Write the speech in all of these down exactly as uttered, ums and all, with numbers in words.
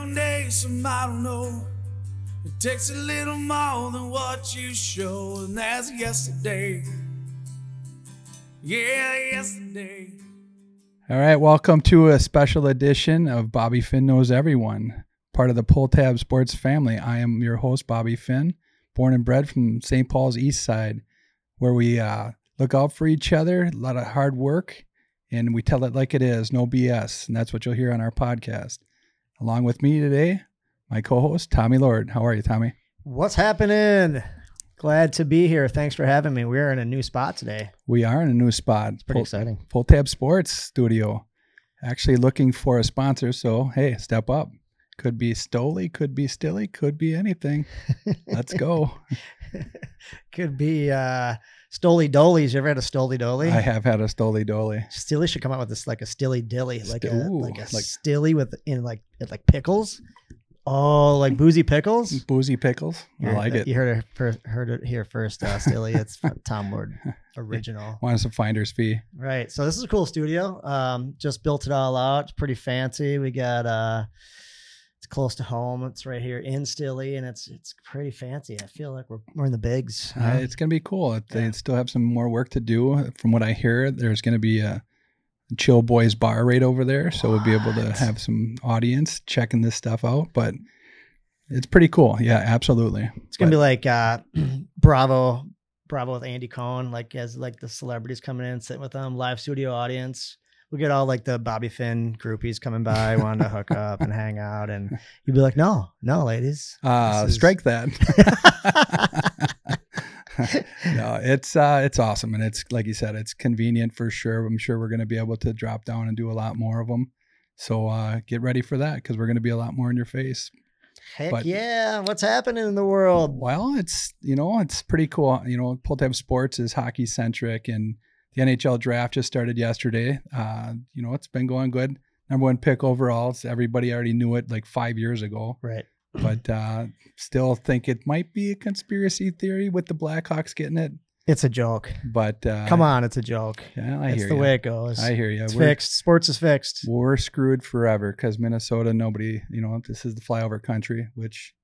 foundation, I don't know. It takes a little more than what you show, and that's yesterday. Yeah, yesterday. All right, welcome to a special edition of Bobby Finn Knows Everyone, part of the Pull Tab Sports family. I am your host, Bobby Finn, born and bred from Saint Paul's East Side, where we uh, look out for each other, a lot of hard work, and we tell it like it is, no B S, and that's what you'll hear on our podcast. Along with me today, my co-host, Tommy Lord. How are you, Tommy? What's happening? Glad to be here. Thanks for having me. We're in a new spot today. We are in a new spot. It's pretty Pull, exciting. Pull Tab Sports Studio. Actually looking for a sponsor, so hey, step up. Could be Stoli, could be Stilly, could be anything. Let's go. Could be uh, Stoli Dolies. You ever had a Stoli Dolly? I have had a Stoli Dolly. Stilly should come out with this, like a Stilly Dilly, like St- a Ooh, like a like, Stilly with in like like pickles. Oh, like boozy pickles. Boozy pickles. I like it. You heard it, heard it here first, uh, Stilly. It's from Tom Lord original. Want some finder's fee, right? So this is a cool studio. Um, just built it all out. It's pretty fancy. We got uh. It's close to home. It's right here in Stilly, and it's it's pretty fancy. I feel like we're we're in the bigs. You know? uh, it's gonna be cool. Yeah. They still have some more work to do, from what I hear. There's gonna be a Chill Boys bar right over there, what? So we'll be able to have some audience checking this stuff out. But it's pretty cool. Yeah, absolutely. It's gonna but, be like uh, Bravo, Bravo with Andy Cohen, like as like the celebrities coming in, sitting with them, live studio audience. We get all like the Bobby Finn groupies coming by wanting to hook up and hang out. And you'd be like, no, no, ladies. Uh, is... Strike that. No, it's uh, it's awesome. And it's like you said, it's convenient for sure. I'm sure we're going to be able to drop down and do a lot more of them. So uh, get ready for that, because we're going to be a lot more in your face. Heck but, yeah. What's happening in the world? Well, it's, you know, it's pretty cool. You know, Pull Tab Sports is hockey centric, and the N H L draft just started yesterday. Uh, you know, it's been going good. Number one pick overall. It's, everybody already knew it like five years ago. Right. But uh, still think it might be a conspiracy theory with the Blackhawks getting it. It's a joke. But uh, come on, it's a joke. Yeah, I it's hear the you. way it goes. I hear you. It's we're, fixed. Sports is fixed. We're screwed forever, because Minnesota, nobody, you know, this is the flyover country, which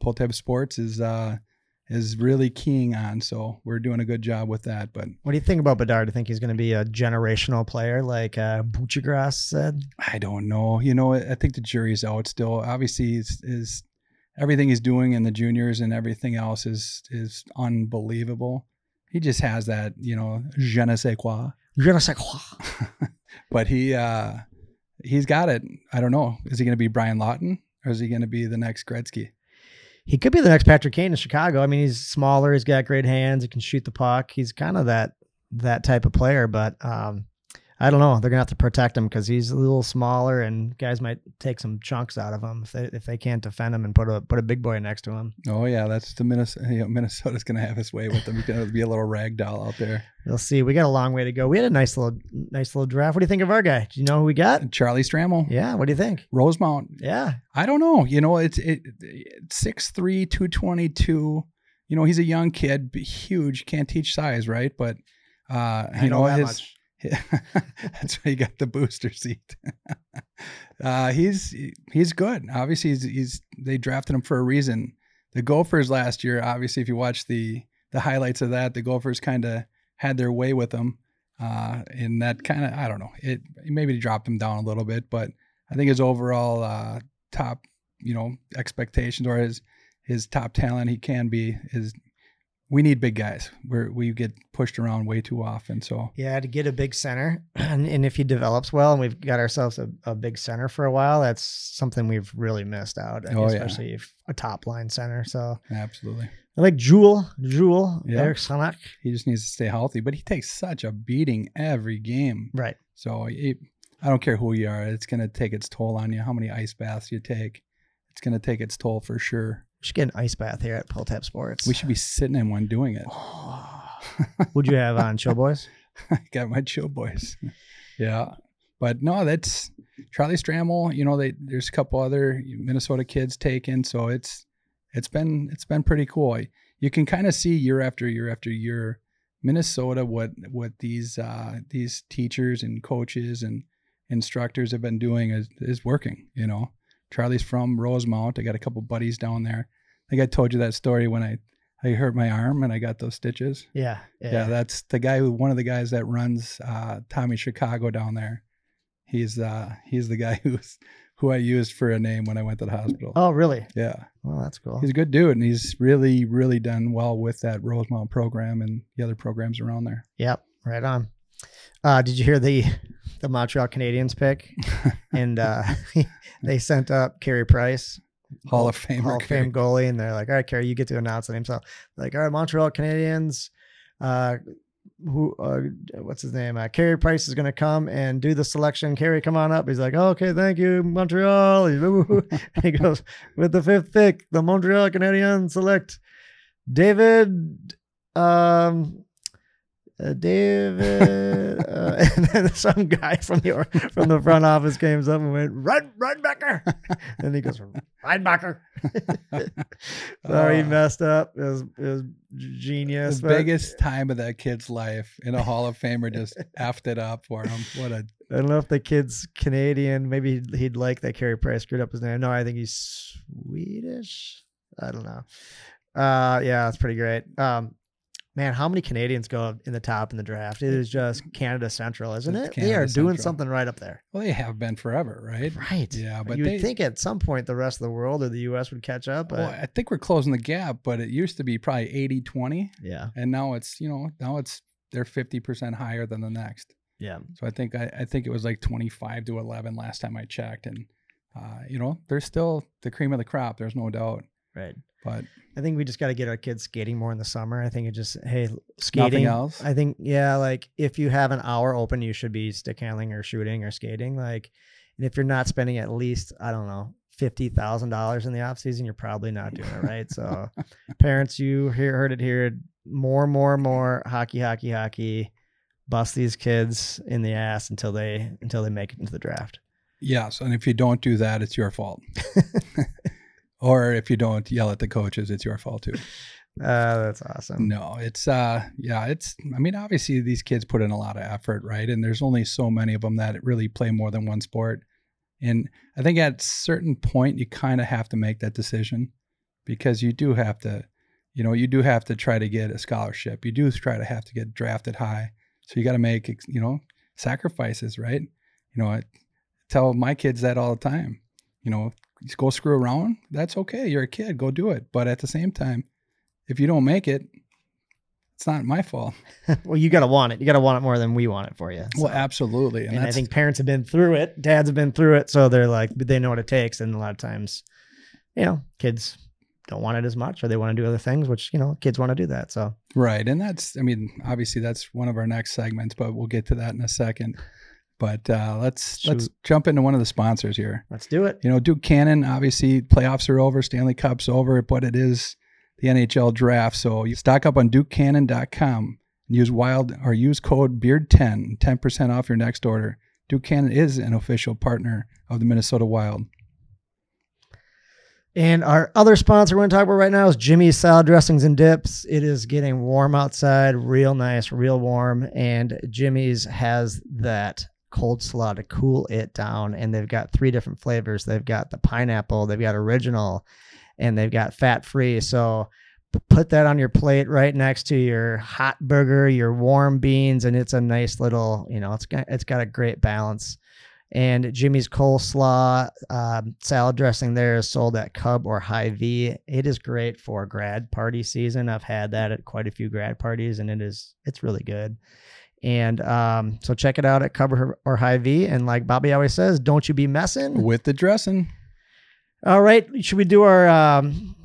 Pull Tab Sports is uh, – is really keying on, so we're doing a good job with that. But what do you think about Bedard? Do you think he's going to be a generational player like uh, Bucci Grass said? I don't know. You know, I think the jury's out still. Obviously, is is everything he's doing in the juniors and everything else is is unbelievable. He just has that, you know, je ne sais quoi. Je ne sais quoi. But he uh, he's got it. I don't know. Is he going to be Brian Lawton, or is he going to be the next Gretzky? He could be the next Patrick Kane in Chicago. I mean, he's smaller. He's got great hands. He can shoot the puck. He's kind of that that type of player. But um, I don't know. They're going to have to protect him, because he's a little smaller, and guys might take some chunks out of him if they, if they can't defend him and put a put a big boy next to him. Oh, yeah. That's the Minnesota. You know, Minnesota's going to have his way with him. He's going to be a little rag doll out there. We'll see. We got a long way to go. We had a nice little nice little draft. What do you think of our guy? Do you know who we got? Charlie Stramel. Yeah. What do you think? Rosemount. Yeah. I don't know. You know, it's it, it's six three, two twenty-two. You know, he's a young kid, huge, can't teach size, right? But, uh, you I know, know that his, much. That's why you got the booster seat. uh, he's he's good. Obviously, he's, he's they drafted him for a reason. The Gophers last year, obviously, if you watch the the highlights of that, the Gophers kind of had their way with him, uh, and that kind of I don't know. It maybe dropped him down a little bit, but I think his overall uh, top, you know, expectations, or his his top talent, he can be is. We need big guys. We're, we get pushed around way too often. So yeah, to get a big center, and, and if he develops well, and we've got ourselves a, a big center for a while, that's something we've really missed out, oh, especially yeah. if a top line center. So absolutely. I like Jewel, Jewel, yep. Eric Sonak. He just needs to stay healthy, but he takes such a beating every game. Right. So it, I don't care who you are. It's going to take its toll on you. How many ice baths you take, it's going to take its toll for sure. We should get an ice bath here at Pull Tab Sports. We should be sitting in one doing it. Oh. Would you have on Chill Boys? I got my Chill Boys. Yeah. But no, that's Charlie Stramel. You know, they, there's a couple other Minnesota kids taken. So it's it's been it's been pretty cool. You can kind of see year after year after year, Minnesota, what what these uh, these teachers and coaches and instructors have been doing is, is working, you know. Charlie's from Rosemount. I got a couple buddies down there. I think I told you that story when I, I hurt my arm and I got those stitches. Yeah, yeah. Yeah, that's the guy who, one of the guys that runs uh, Tommy Chicago down there. He's uh, he's the guy who's who I used for a name when I went to the hospital. Oh, really? Yeah. Well, that's cool. He's a good dude, and he's really, really done well with that Rosemount program and the other programs around there. Yep, right on. Uh, did you hear the the Montreal Canadiens pick? And uh, they sent up Carey Price. Hall of Fame. Hall of Fame goalie. And they're like, all right, Carey, you get to announce the name. So like, all right, Montreal Canadiens, uh, who, uh, what's his name? Uh, Carey Price is going to come and do the selection. Carey, come on up. He's like, oh, okay, thank you, Montreal. And he goes, with the fifth pick, the Montreal Canadiens select David, um, Uh, David, uh, and then some guy from the from the front office came up and went, "Run, Rudbacker!" And he goes, "Rudbacker." So uh, he messed up. It was, it was genius. The but, biggest time of that kid's life, in a Hall of Famer just effed it up for him. What a! I don't know if the kid's Canadian. Maybe he'd, he'd like that Carey Price screwed up his name. No, I think he's Swedish. I don't know. Uh, yeah, that's pretty great. Um, Man, how many Canadians go in the top in the draft? It is just Canada Central, isn't it? Canada they are Central. Doing something right up there. Well, they have been forever, right? Right. Yeah, but you would think at some point the rest of the world or the U S would catch up. Well, I think we're closing the gap, but it used to be probably eighty twenty. Yeah. And now it's, you know, now it's they're fifty percent higher than the next. Yeah. So I think I, I think it was like twenty-five to eleven last time I checked, and uh, you know, they're still the cream of the crop. There's no doubt. Right. But I think we just got to get our kids skating more in the summer. I think it just, hey, skating. Nothing else. I think, yeah, like if you have an hour open, you should be stick handling or shooting or skating. Like, and if you're not spending at least, I don't know, fifty thousand dollars in the off season, you're probably not doing it right. So parents, you hear, heard it here. More, more, more hockey, hockey, hockey. Bust these kids in the ass until they, until they make it into the draft. Yes. And if you don't do that, it's your fault. Or if you don't yell at the coaches, it's your fault too. Uh, that's awesome. No, it's, uh, yeah, it's, I mean, obviously these kids put in a lot of effort, right? And there's only so many of them that really play more than one sport. And I think at a certain point, you kind of have to make that decision, because you do have to, you know, you do have to try to get a scholarship. You do try to have to get drafted high. So you got to make, you know, sacrifices, right? You know, I tell my kids that all the time, you know, go screw around. That's okay. You're a kid. Go do it. But at the same time, if you don't make it, it's not my fault. Well, you got to want it. You got to want it more than we want it for you. So. Well, absolutely. And, and I think parents have been through it. Dads have been through it. So they're like, they know what it takes. And a lot of times, you know, kids don't want it as much, or they want to do other things, which, you know, kids want to do that. So, right. And that's, I mean, obviously that's one of our next segments, but we'll get to that in a second. But uh, let's Shoot. let's jump into one of the sponsors here. Let's do it. You know, Duke Cannon, obviously playoffs are over, Stanley Cup's over, but it is the N H L draft. So you stock up on Duke Cannon dot com and use wild or use code beard ten, ten percent off your next order. Duke Cannon is an official partner of the Minnesota Wild. And our other sponsor we're going to talk about right now is Jimmy's Salad Dressings and Dips. It is getting warm outside, real nice, real warm, and Jimmy's has that cold slaw to cool it down, and they've got three different flavors. They've got the pineapple, they've got original, and they've got fat free. So put that on your plate right next to your hot burger, your warm beans, and it's a nice little, you know, it's got it's got a great balance. And Jimmy's coleslaw um, salad dressing there is sold at Cub or Hy-Vee. It is great for grad party season. I've had that at quite a few grad parties, and it is it's really good. And um, so check it out at Cub or, or Hy-Vee. And like Bobby always says, don't you be messing with the dressing. All right. Should we do our um,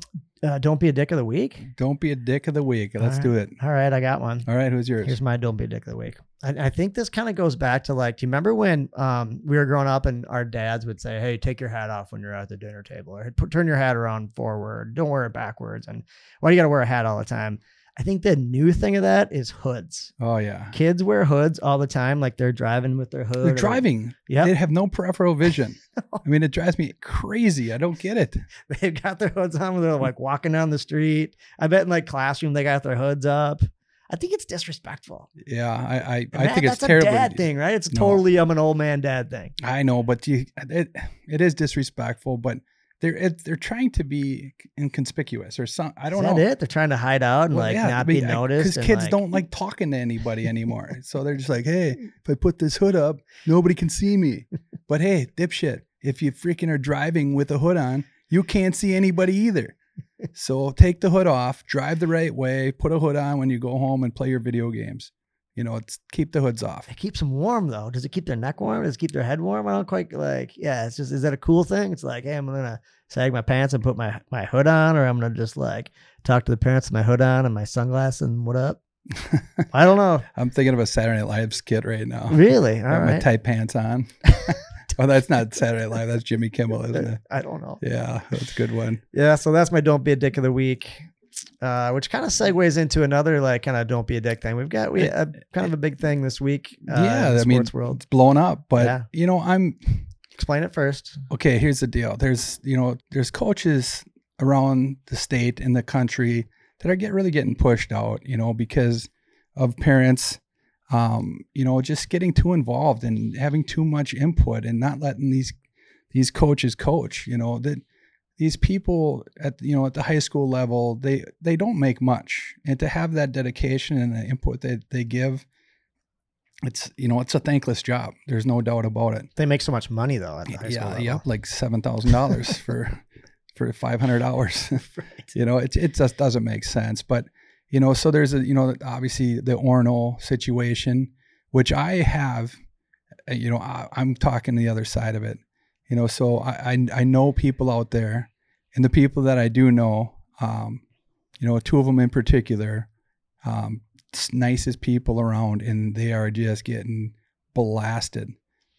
uh, Don't Be a Dick of the Week? Don't Be a Dick of the Week. Let's do it. All right. I got one. All right. Who's yours? Here's my Don't Be a Dick of the Week. I, I think this kind of goes back to, like, do you remember when um, we were growing up and our dads would say, hey, take your hat off when you're at the dinner table, or turn your hat around forward. Don't wear it backwards. And why do you got to wear a hat all the time? I think the new thing of that is hoods. Oh, yeah. Kids wear hoods all the time. Like they're driving with their hood. They're driving. Yeah. They have no peripheral vision. I mean, it drives me crazy. I don't get it. They've got their hoods on when they're like walking down the street. I bet in like classroom, they got their hoods up. I I think it's disrespectful. Yeah, I I, I that, think it's terrible. That's a dad thing, right? It's no. totally I'm an old man dad thing. I know, but you, it it is disrespectful, but they're it, they're trying to be inconspicuous or something. I don't is that know. It? They're trying to hide out and well, like yeah, not I mean, be noticed. Because kids like, don't like talking to anybody anymore. So they're just like, hey, if I put this hood up, nobody can see me. But hey, dipshit, if you freaking are driving with a hood on, you can't see anybody either. So take the hood off, drive the right way, put a hood on when you go home and play your video games. You know, it's keep the hoods off. It keeps them warm though. Does it keep their neck warm? Does it keep their head warm? I don't quite like, yeah, it's just, is that a cool thing? It's like, hey, I'm going to sag my pants and put my, my hood on, or I'm going to just like talk to the parents with my hood on and my sunglasses and what up? I don't know. I'm thinking of a Saturday Night Live skit right now. Really? All right. My tight pants on. Oh, that's not Saturday Night Live. That's Jimmy Kimmel, isn't it? I don't know. Yeah, that's a good one. Yeah, so that's my Don't Be a Dick of the Week, uh, which kind of segues into another like kind of Don't Be a Dick thing. We've got we uh, kind of a big thing this week. Uh, yeah, in the I sports mean, world. It's blown up, but yeah. you know, I'm explain it first. Okay, here's the deal. There's you know, there's coaches around the state and the country that are get really getting pushed out, you know, because of parents. Um, you know, just getting too involved and having too much input and not letting these these coaches coach. You know, that these people at you know at the high school level, they they don't make much, and to have that dedication and the input that they give, it's you know it's a thankless job. There's no doubt about it. They make so much money though at the high yeah, school level. Yeah, like seven thousand dollars for for five hundred hours. Right. You know, it it just doesn't make sense, but. You know, so there's a, you know, obviously the Orono situation, which I have, you know, I, I'm talking the other side of it, you know, so I, I, I know people out there, and the people that I do know, um, you know, two of them in particular, um, nicest people around, and they are just getting blasted,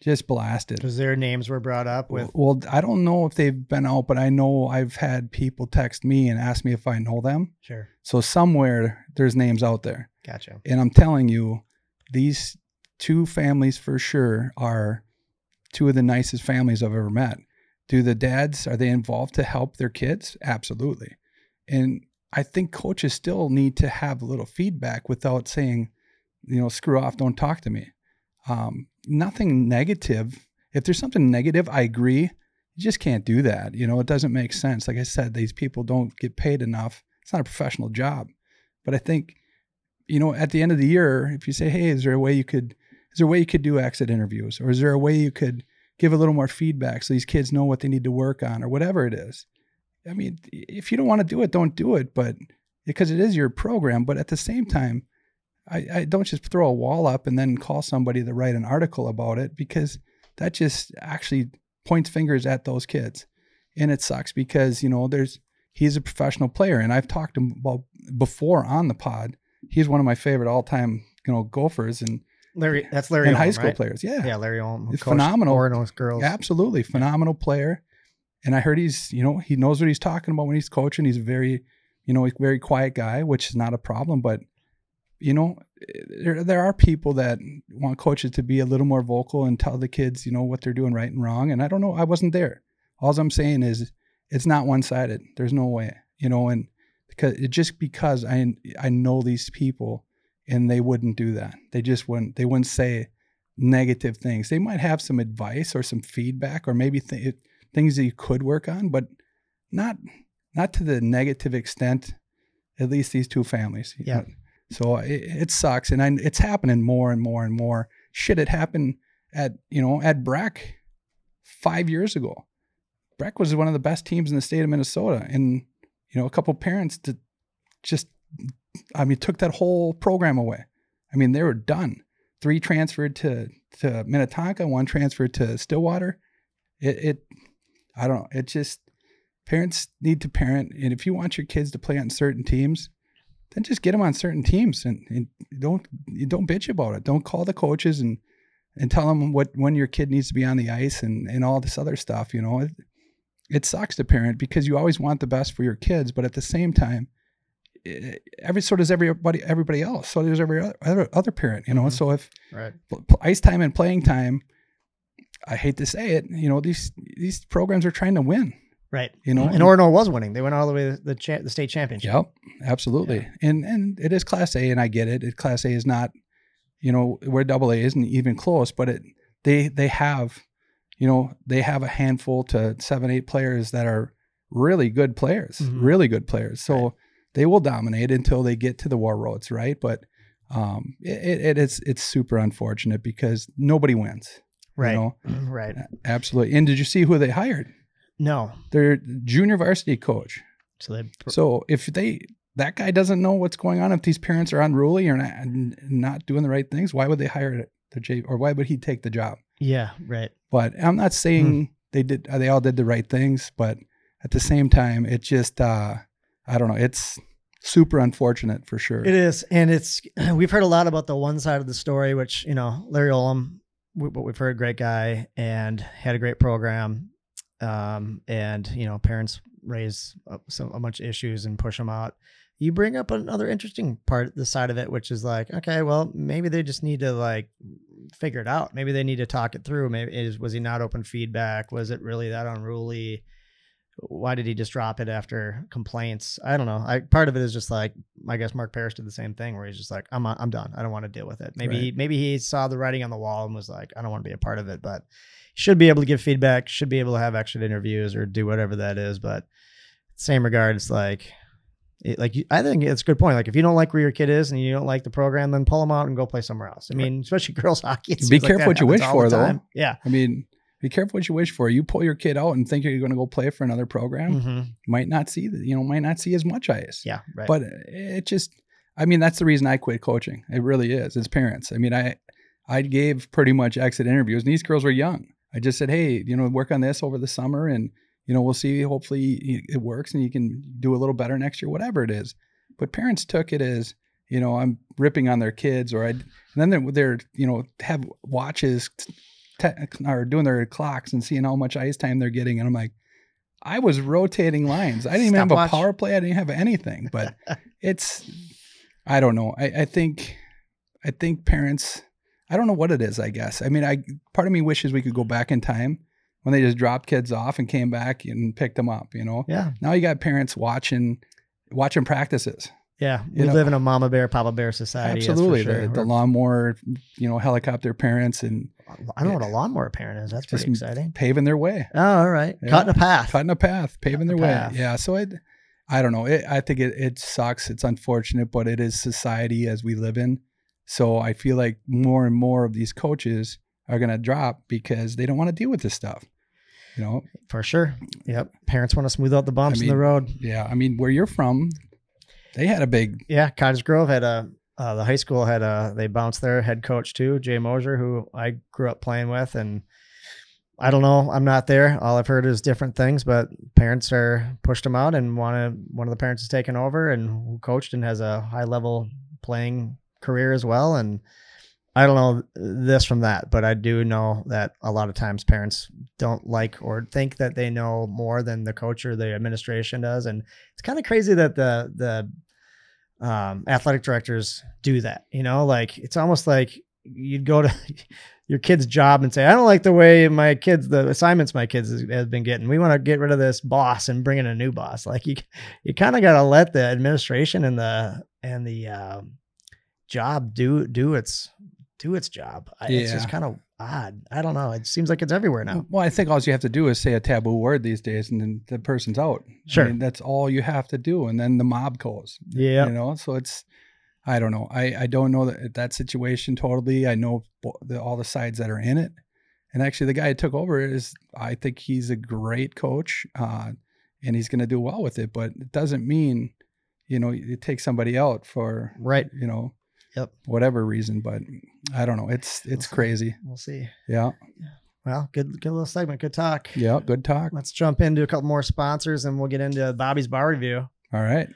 just blasted. Because their names were brought up with. Well, well, I don't know if they've been out, but I know I've had people text me and ask me if I know them. Sure. So somewhere there's names out there. Gotcha. And I'm telling you, these two families for sure are two of the nicest families I've ever met. Do the dads, are they involved to help their kids? Absolutely. And I think coaches still need to have a little feedback without saying, you know, screw off, don't talk to me. Um, nothing negative. If there's something negative, I agree. You just can't do that. You know, it doesn't make sense. Like I said, these people don't get paid enough. It's not a professional job. But I think, you know, at the end of the year, if you say, hey, is there a way you could, is there a way you could do exit interviews, or is there a way you could give a little more feedback so these kids know what they need to work on, or whatever it is. I mean, if you don't want to do it, don't do it, but because it is your program. But at the same time, I, I don't just throw a wall up and then call somebody to write an article about it, because that just actually points fingers at those kids. And it sucks because, you know, there's, he's a professional player, and I've talked to him about before on the pod. He's one of my favorite all time, you know, Gophers and Larry, that's Larry and Olimb, high school right? players. Yeah. Yeah. Larry Olimb, phenomenal. Orono's girls. Absolutely. Phenomenal player. And I heard he's, you know, he knows what he's talking about when he's coaching. He's a very, you know, very quiet guy, which is not a problem, but you know, there there are people that want coaches to be a little more vocal and tell the kids, you know, what they're doing right and wrong. And I don't know, I wasn't there. All I'm saying is it's not one-sided. There's no way, you know, and because it just because I I know these people, and they wouldn't do that. They just wouldn't, they wouldn't say negative things. They might have some advice or some feedback, or maybe th- things that you could work on, but not not to the negative extent, at least these two families. Yeah. Know? So it, it sucks, and I, it's happening more and more and more. Shit, it happened at you know at Breck five years ago. Breck was one of the best teams in the state of Minnesota, and you know a couple of parents did just, I mean, took that whole program away. I mean, they were done. Three transferred to to Minnetonka, one transferred to Stillwater. It, it I don't know. It just parents need to parent, and if you want your kids to play on certain teams, then just get them on certain teams, and, and don't don't bitch about it. Don't call the coaches and, and tell them what when your kid needs to be on the ice and, and all this other stuff. You know, it, it sucks to parent because you always want the best for your kids, but at the same time, it, every so does everybody everybody else. So does every other other parent. You know, mm-hmm. so if right. ice time and playing time, I hate to say it, you know, these these programs are trying to win. Right. You know, and Orono was winning. They went all the way to the cha- the state championship. Yep, absolutely. Yeah. And and it is Class A, and I get it. It Class A is not, you know, where Double A isn't even close, but it they they have, you know, they have a handful to seven, eight players that are really good players, mm-hmm. really good players. So right. they will dominate until they get to the war roads, right? But um, it, it it's it's super unfortunate because nobody wins. Right. You know? Right. Absolutely. And did you see who they hired? No, they're junior varsity coach. So, they pr- so if they that guy doesn't know what's going on, if these parents are unruly or not, not doing the right things, why would they hire the J or why would he take the job? Yeah, right. But I'm not saying mm. they did. They all did the right things, but at the same time, it just uh, I don't know. It's super unfortunate for sure. It is, and it's we've heard a lot about the one side of the story, which you know Larry Olimb, what we've heard, great guy and had a great program. Um, and you know, parents raise up so a bunch of issues and push them out. You bring up another interesting part, the side of it, which is like, okay, well, maybe they just need to like figure it out. Maybe they need to talk it through. Maybe is, was he not open feedback? Was it really that unruly? Why did he just drop it after complaints? I don't know. I, part of it is just like, I guess Mark Parrish did the same thing where he's just like, I'm, I'm done. I don't want to deal with it. Maybe, right. he, maybe he saw the writing on the wall and was like, I don't want to be a part of it, but should be able to give feedback, should be able to have extra interviews or do whatever that is. But same regard, it's like, it, like, I think it's a good point. Like if you don't like where your kid is and you don't like the program, then pull them out and go play somewhere else. I mean, especially girls hockey. Be careful like what you wish for though. Yeah. I mean, be careful what you wish for. You pull your kid out and think you're going to go play for another program. Mm-hmm. Might not see the, you know, might not see as much ice. Yeah. Right. But it just, I mean, that's the reason I quit coaching. It really is. It's parents. I mean, I, I gave pretty much exit interviews and these girls were young. I just said, hey, you know, work on this over the summer and, you know, we'll see. Hopefully it works and you can do a little better next year, whatever it is. But parents took it as, you know, I'm ripping on their kids or I, and then they're, they're, you know, have watches te- or doing their clocks and seeing how much ice time they're getting. And I'm like, I was rotating lines. I didn't even have watch. a power play. I didn't have anything, but it's, I don't know. I, I think, I think parents, I don't know what it is, I guess. I mean, I part of me wishes we could go back in time when they just dropped kids off and came back and picked them up, you know? Yeah. Now you got parents watching watching practices. Yeah. We you live know? in a mama bear, papa bear society. Absolutely. Sure. The, the lawnmower, you know, helicopter parents. And I don't know what a lawnmower parent is. That's pretty exciting. Paving their way. Oh, all right. Yeah. Caught in a path. Caught in a path. Paving their way. Yeah. So I, I don't know. It, I think it, it sucks. It's unfortunate, but it is society as we live in. So I feel like more and more of these coaches are going to drop because they don't want to deal with this stuff, you know? For sure. Yep. Parents want to smooth out the bumps I mean, in the road. Yeah. I mean, where you're from, they had a big. Yeah. Cottage Grove had a, uh, the high school had a, they bounced their head coach too, Jay Mosier, who I grew up playing with. And I don't know, I'm not there. All I've heard is different things, but parents are pushed them out and want to, one of the parents is taken over and who coached and has a high level playing career as well. And I don't know this from that, but I do know that a lot of times parents don't like or think that they know more than the coach or the administration does. And it's kind of crazy that the the um, athletic directors do that, you know, like it's almost like you'd go to your kid's job and say, I don't like the way my kids, the assignments my kids has, has been getting. We want to get rid of this boss and bring in a new boss. Like you, you kind of got to let the administration and the, and the, um, job do do its do its job. Yeah. It's just kind of odd. I don't know. It seems like it's everywhere now. Well, I think all you have to do is say a taboo word these days, and then the person's out. Sure, I mean, that's all you have to do, and then the mob goes. Yeah, you know. So it's I don't know. I I don't know that that situation totally. I know the, all the sides that are in it, and actually the guy who took over is I think he's a great coach, uh, and he's going to do well with it. But it doesn't mean you know you take somebody out for right. You know. Yep. Whatever reason, but I don't know. It's it's we'll crazy. We'll see. Yeah. Well, good good little segment. Good talk. Yeah, good talk. Let's jump into a couple more sponsors and we'll get into Bobby's Bar Review. All right.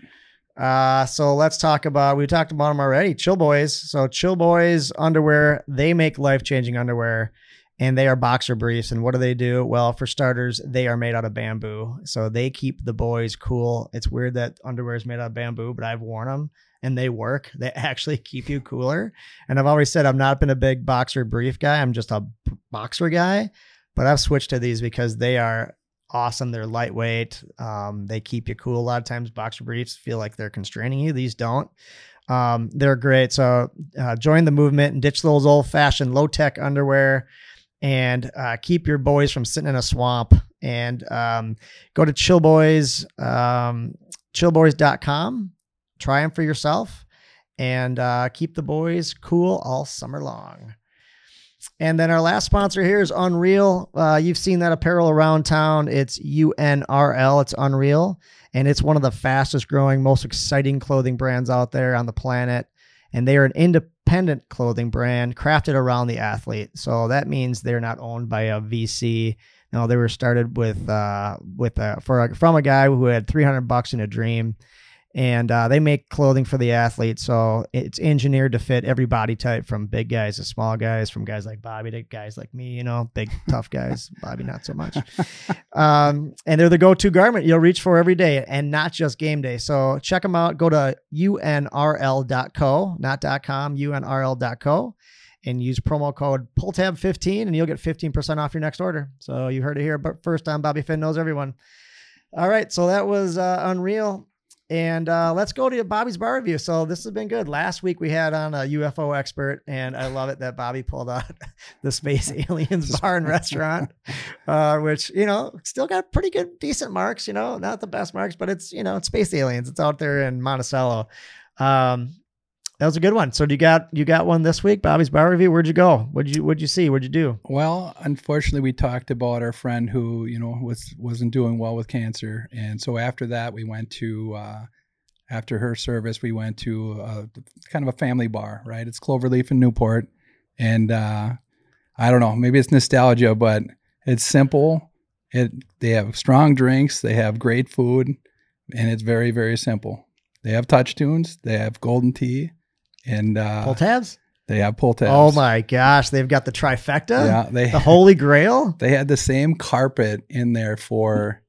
Uh, so let's talk about, we talked about them already, Chill Boys. So Chill Boys underwear, they make life-changing underwear and they are boxer briefs. And what do they do? Well, for starters, they are made out of bamboo. So they keep the boys cool. It's weird that underwear is made out of bamboo, but I've worn them. And they work. They actually keep you cooler. And I've always said I've not been a big boxer brief guy. I'm just a boxer guy. But I've switched to these because they are awesome. They're lightweight. Um, they keep you cool. A lot of times boxer briefs feel like they're constraining you. These don't. Um, they're great. So uh, join the movement and ditch those old fashioned low tech underwear and uh, keep your boys from sitting in a swamp. And um, go to Chill Boys, um, chill boys dot com. Try them for yourself and uh, keep the boys cool all summer long. And then our last sponsor here is Unreal. Uh, you've seen that apparel around town. It's U N R L. It's Unreal. And it's one of the fastest growing, most exciting clothing brands out there on the planet. And they are an independent clothing brand crafted around the athlete. So that means they're not owned by a V C. No, they were started with uh, with uh, for a, from a guy who had three hundred bucks in a dream. And uh, they make clothing for the athlete. So it's engineered to fit every body type, from big guys to small guys, from guys like Bobby to guys like me, you know, big, tough guys, Bobby, not so much. Um, and they're the go-to garment you'll reach for every day, and not just game day. So check them out. Go to U N R L dot co, not .com, U N R L dot co, and use promo code pull tab fifteen, and you'll get fifteen percent off your next order. So you heard it here, but first on Bobby Finn Knows Everyone. All right. So that was uh, Unreal. And uh, let's go to Bobby's bar review. So this has been good. Last week we had on a U F O expert, and I love it that Bobby pulled out the Space Aliens bar and restaurant, uh, which, you know, still got pretty good, decent marks, you know, not the best marks, but it's, you know, it's Space Aliens. It's out there in Monticello. Um, that was a good one. So do you got, you got one this week, Bobby's bar review? Where'd you go? What'd you, what'd you see? What'd you do? Well, unfortunately we talked about our friend who, you know, was, wasn't doing well with cancer. And so after that, we went to, uh, after her service, we went to a, kind of a family bar, right? It's Cloverleaf in Newport. And, uh, I don't know, maybe it's nostalgia, but it's simple. It, they have strong drinks, they have great food, and it's very, very simple. They have touch tunes, they have golden tea. And uh, pull tabs? They have pull tabs. Oh my gosh, they've got the trifecta? Yeah, they the had, Holy Grail? They had the same carpet in there for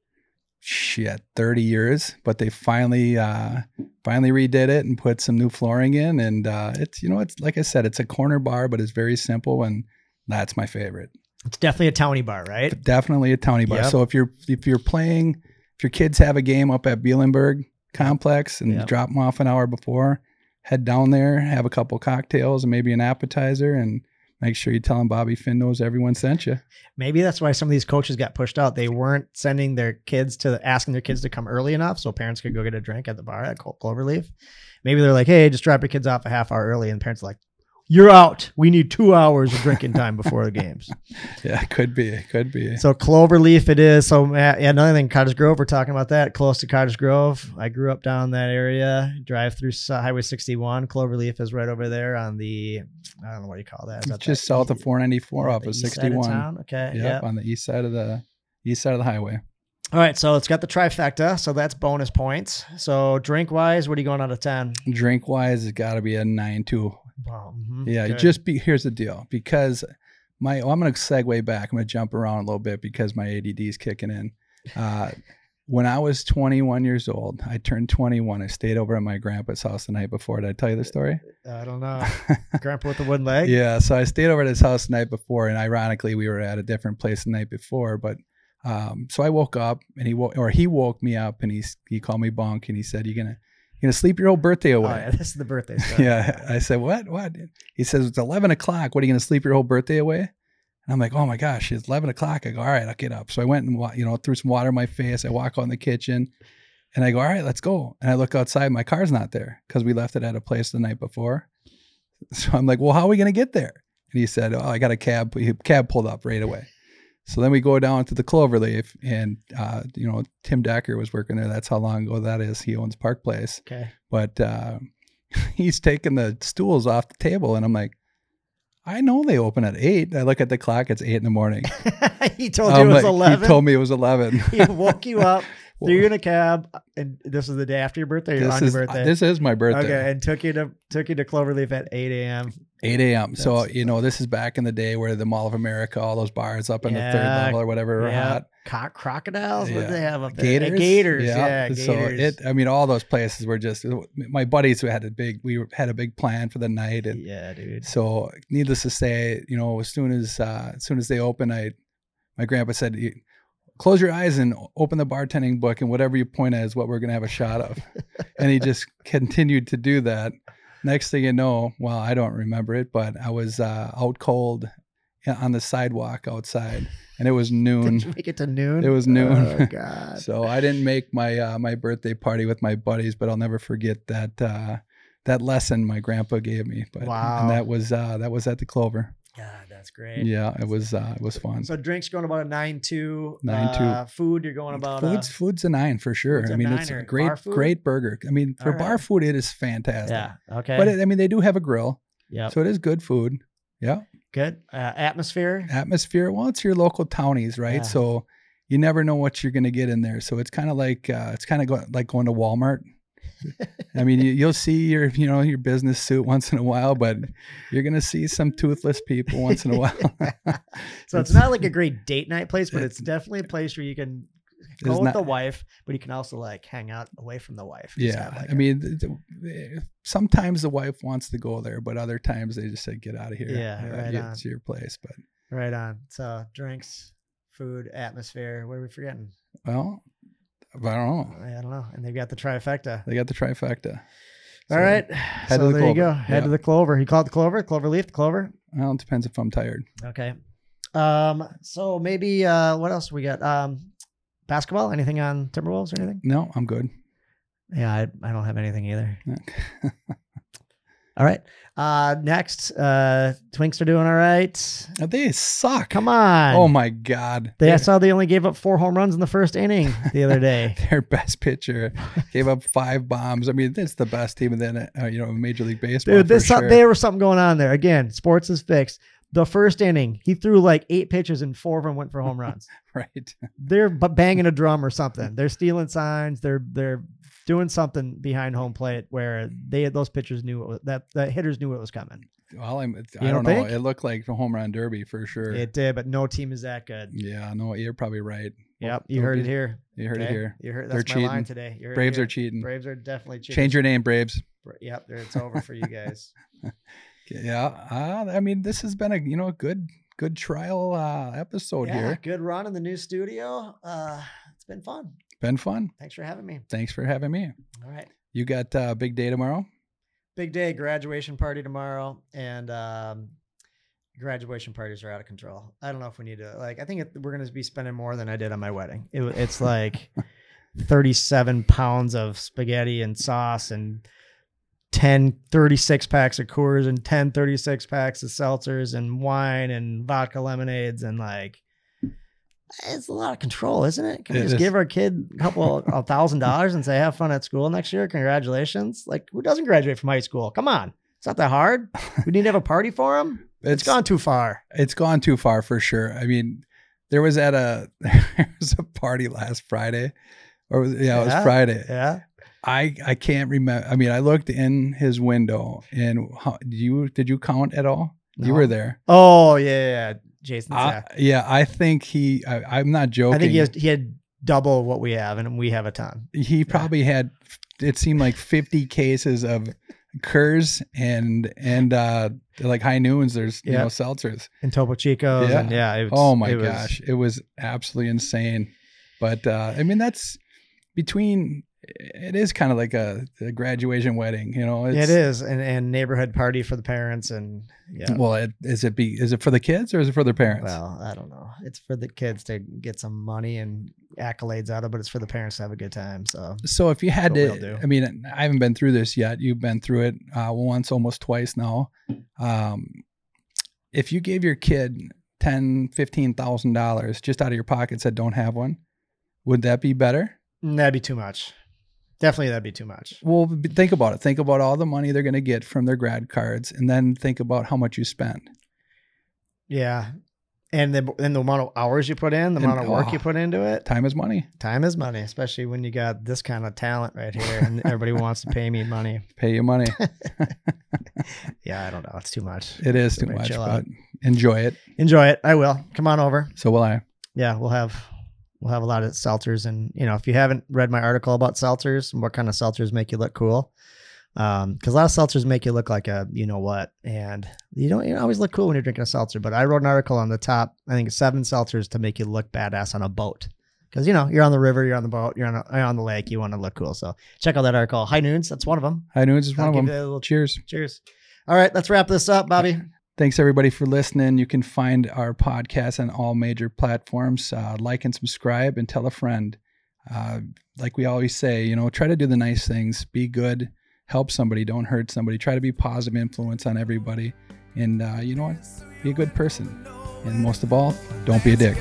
shit, thirty years, but they finally uh, finally redid it and put some new flooring in, and uh, it's, you know, it's like I said, it's a corner bar, but it's very simple, and that's my favorite. It's definitely a townie bar, right? But definitely a townie bar. Yep. So if you're if you're playing, if your kids have a game up at Bielenberg Complex and yep. drop them off an hour before, head down there, have a couple cocktails and maybe an appetizer, and make sure you tell them Bobby Finn Knows Everyone sent you. Maybe that's why some of these coaches got pushed out. They weren't sending their kids to asking their kids to come early enough so parents could go get a drink at the bar at Cloverleaf. Maybe they're like, hey, just drop your kids off a half hour early. And parents are like, you're out. We need two hours of drinking time before the games. Yeah, it could be. It could be. So Cloverleaf it is. So uh, another thing, Cottage Grove, we're talking about that. Close to Cottage Grove. I grew up down that area. Drive through uh, Highway sixty-one. Cloverleaf is right over there on the, I don't know what you call that. It's just that south of four ninety-four off of sixty-one. Side of town? Okay. Yep, yep. On the east side of the east side of the highway. All right, so it's got the trifecta, so that's bonus points. So drink-wise, what are you going out of ten? Drink-wise, it's got to be a nine two. Wow. Mm-hmm. Yeah, good. Just be, here's the deal. Because my, well, I'm going to segue back. I'm going to jump around a little bit because my A D D is kicking in. Uh, when I was twenty-one years old, I turned twenty-one. I stayed over at my grandpa's house the night before. Did I tell you the story? I don't know. Grandpa with the wooden leg? Yeah, so I stayed over at his house the night before, and ironically, we were at a different place the night before. But um, so I woke up, and he woke, or he woke me up, and he he called me bunk, and he said, "You're gonna." You're going to sleep your whole birthday away. Oh, yeah, this is the birthday stuff. Yeah. I said, what? What? He says, it's eleven o'clock. What, are you going to sleep your whole birthday away? And I'm like, oh my gosh, it's eleven o'clock. I go, all right, I'll get up. So I went and, you know, threw some water in my face. I walk out in the kitchen and I go, all right, let's go. And I look outside. My car's not there because we left it at a place the night before. So I'm like, well, how are we going to get there? And he said, oh, I got a cab. Cab pulled up right away. So then we go down to the Cloverleaf, and, uh, you know, Tim Decker was working there. That's how long ago that is. He owns Park Place. Okay. But uh, he's taking the stools off the table, and I'm like, I know they open at eight. I look at the clock. It's eight in the morning. He told I'm you it was like, eleven. He told me it was eleven. He woke you up, threw you in a cab, and this is the day after your birthday or on is, your birthday? This is my birthday. Okay, and took you to took you to Cloverleaf at eight a.m. eight a.m. So, you know, this is back in the day where the Mall of America, all those bars up in yeah, the third level or whatever yeah. were hot. Cock crocodiles? Yeah. What did they have up there? Gators? Uh, Gators, yeah. yeah so Gators. It, I mean, all those places were just, my buddies who had a big, we had a big plan for the night. And yeah, dude. So needless to say, you know, as soon as, uh, as soon as they opened, I, my grandpa said, close your eyes and open the bartending book, and whatever you point at is what we're going to have a shot of. And he just continued to do that. Next thing you know, well, I don't remember it, but I was uh, out cold on the sidewalk outside, and it was noon. Did you make it to noon? It was noon. Oh, God. So I didn't make my uh, my birthday party with my buddies, but I'll never forget that uh, that lesson my grandpa gave me. But, wow. And that was uh, that was at the Clover. God, that's great. Yeah, that's it was uh, it was fun. So drinks going about a nine two. Nine two. Uh, food you're going about. Food's a, food's a nine for sure. I mean, it's a great great burger. I mean, for right. bar food, it is fantastic. Yeah. Okay. But it, I mean, they do have a grill. Yeah. So it is good food. Yeah. Good uh, atmosphere. Atmosphere. Well, it's your local townies, right? Yeah. So you never know what you're going to get in there. So it's kind of like uh, it's kind of go- like going to Walmart. I mean, you, you'll see your, you know, your business suit once in a while, but you're going to see some toothless people once in a while. So it's, it's not like a great date night place, but it's definitely a place where you can go with not, the wife, but you can also like hang out away from the wife. Yeah. Like I a, mean, th- th- sometimes the wife wants to go there, but other times they just say, get out of here. Yeah. Uh, right on. It's your place, but right on. So drinks, food, atmosphere. What are we forgetting? Well, I don't know. I don't know. And they've got the trifecta. They got the trifecta. All so, right. Head so to the there Clover. You go. Head yep. to the Clover. You call it the Clover, Cloverleaf, the Clover? Well, it depends if I'm tired. Okay. Um. So maybe uh, what else we got? Um. Basketball? Anything on Timberwolves or anything? No, I'm good. Yeah, I, I don't have anything either. Okay. All right. Uh, next, uh, Twinks are doing all right. They suck. Come on. Oh, my God. They, I saw they only gave up four home runs in the first inning the other day. Their best pitcher gave up five bombs. I mean, that's the best team in the, uh, you know, Major League Baseball. Dude, this, sure. There was something going on there. Again, sports is fixed. The first inning, he threw like eight pitches and four of them went for home runs. Right. They're banging a drum or something. They're stealing signs. They're they're doing something behind home plate where they those pitchers knew it was, that the hitters knew it was coming. Well, I'm, I don't, don't know. It looked like the home run derby for sure. It did, but no team is that good. Yeah, no, you're probably right. Yep, you heard it here. You heard it here. You heard that's my line today. Braves are cheating. Braves are definitely cheating. Change your name, Braves. Yep, it's over for you guys. Yeah, uh, I mean, this has been a you know a good good trial uh, episode yeah, here. Good run in the new studio. Uh, it's been fun. Been fun. Thanks for having me. Thanks for having me. All right. You got a uh, big day tomorrow? Big day, graduation party tomorrow, and um, graduation parties are out of control. I don't know if we need to like. I think it, we're going to be spending more than I did on my wedding. It, it's like thirty-seven pounds of spaghetti and sauce and. ten thirty-six packs of Coors and ten thirty-six packs of seltzers and wine and vodka lemonades. And like, it's a lot of control, isn't it? Can we it just is. give our kid a couple a thousand dollars and say, have fun at school next year. Congratulations. Like who doesn't graduate from high school? Come on. It's not that hard. We need to have a party for him. It's, it's gone too far. It's gone too far for sure. I mean, there was at a, there was a party last Friday or yeah, yeah, it was Friday. Yeah. I, I can't remember. I mean, I looked in his window, and how, did you did you count at all? No. You were there. Oh yeah, yeah. Jason. Uh, yeah, I think he. I, I'm not joking. I think he, has, he had double what we have, and we have a ton. He yeah. probably had. It seemed like fifty cases of Coors and and uh, like High Noons. There's yeah. you know seltzers and Topo Chicos. Yeah. And yeah it was, oh my it gosh, was, it was absolutely insane. But uh, I mean, that's between. It is kind of like a, a graduation wedding, you know. It's, it is, and, and neighborhood party for the parents, and yeah. Well, it, is it be is it for the kids or is it for their parents? Well, I don't know. It's for the kids to get some money and accolades out of, it, but it's for the parents to have a good time. So, so if you had to, we'll I mean, I haven't been through this yet. You've been through it uh, once, almost twice now. Um, if you gave your kid ten, fifteen thousand dollars just out of your pocket, said don't have one, would that be better? That'd be too much. Definitely that'd be too much. Well, think about it. Think about all the money they're going to get from their grad cards and then think about how much you spend. Yeah. And the, and the amount of hours you put in, the and, amount of work oh, you put into it. Time is money. Time is money, especially when you got this kind of talent right here and everybody wants to pay me money. Pay you money. Yeah, I don't know. It's too much. It is too much, but enjoy it. Enjoy it. I will. Come on over. So will I. Yeah, we'll have... We'll have a lot of seltzers, and you know, if you haven't read my article about seltzers and what kind of seltzers make you look cool, um, because a lot of seltzers make you look like a you know what, and you don't you don't always look cool when you're drinking a seltzer. But I wrote an article on the top, I think, seven seltzers to make you look badass on a boat. Because, you know, you're on the river, you're on the boat, you're on, a, you're on the lake, you want to look cool. So check out that article. High Noons, that's one of them. High Noons is I'll one of them. Little cheers. Cheers. All right, let's wrap this up, Bobby. Thanks, everybody, for listening. You can find our podcast on all major platforms. Uh, like and subscribe and tell a friend. Uh, like we always say, you know, try to do the nice things. Be good. Help somebody. Don't hurt somebody. Try to be positive influence on everybody. And uh, you know what? Be a good person. And most of all, don't be a dick.